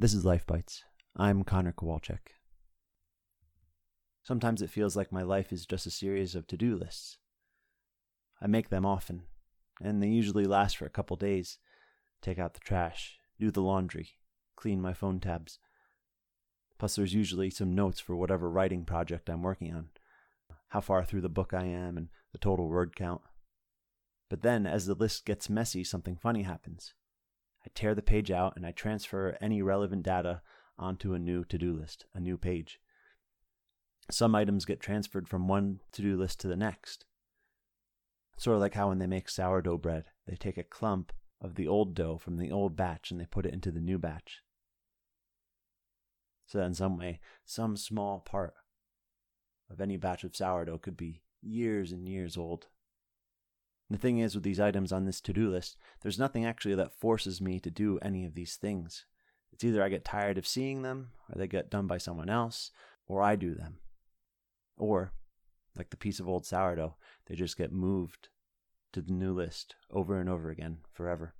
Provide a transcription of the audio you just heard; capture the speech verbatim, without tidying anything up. This is Life Bites. I'm Connor Kowalczyk. Sometimes it feels like my life is just a series of to-do lists. I make them often, and they usually last for a couple days. Take out the trash, do the laundry, clean my phone tabs. Plus there's usually some notes for whatever writing project I'm working on, how far through the book I am, and the total word count. But then, as the list gets messy, something funny happens. I tear the page out and I transfer any relevant data onto a new to-do list, a new page. Some items get transferred from one to-do list to the next. Sort of like how when they make sourdough bread, they take a clump of the old dough from the old batch and they put it into the new batch. So that in some way, some small part of any batch of sourdough could be years and years old. The thing is, with these items on this to-do list, there's nothing actually that forces me to do any of these things. It's either I get tired of seeing them, or they get done by someone else, or I do them. Or, like the piece of old sourdough, they just get moved to the new list over and over again, forever.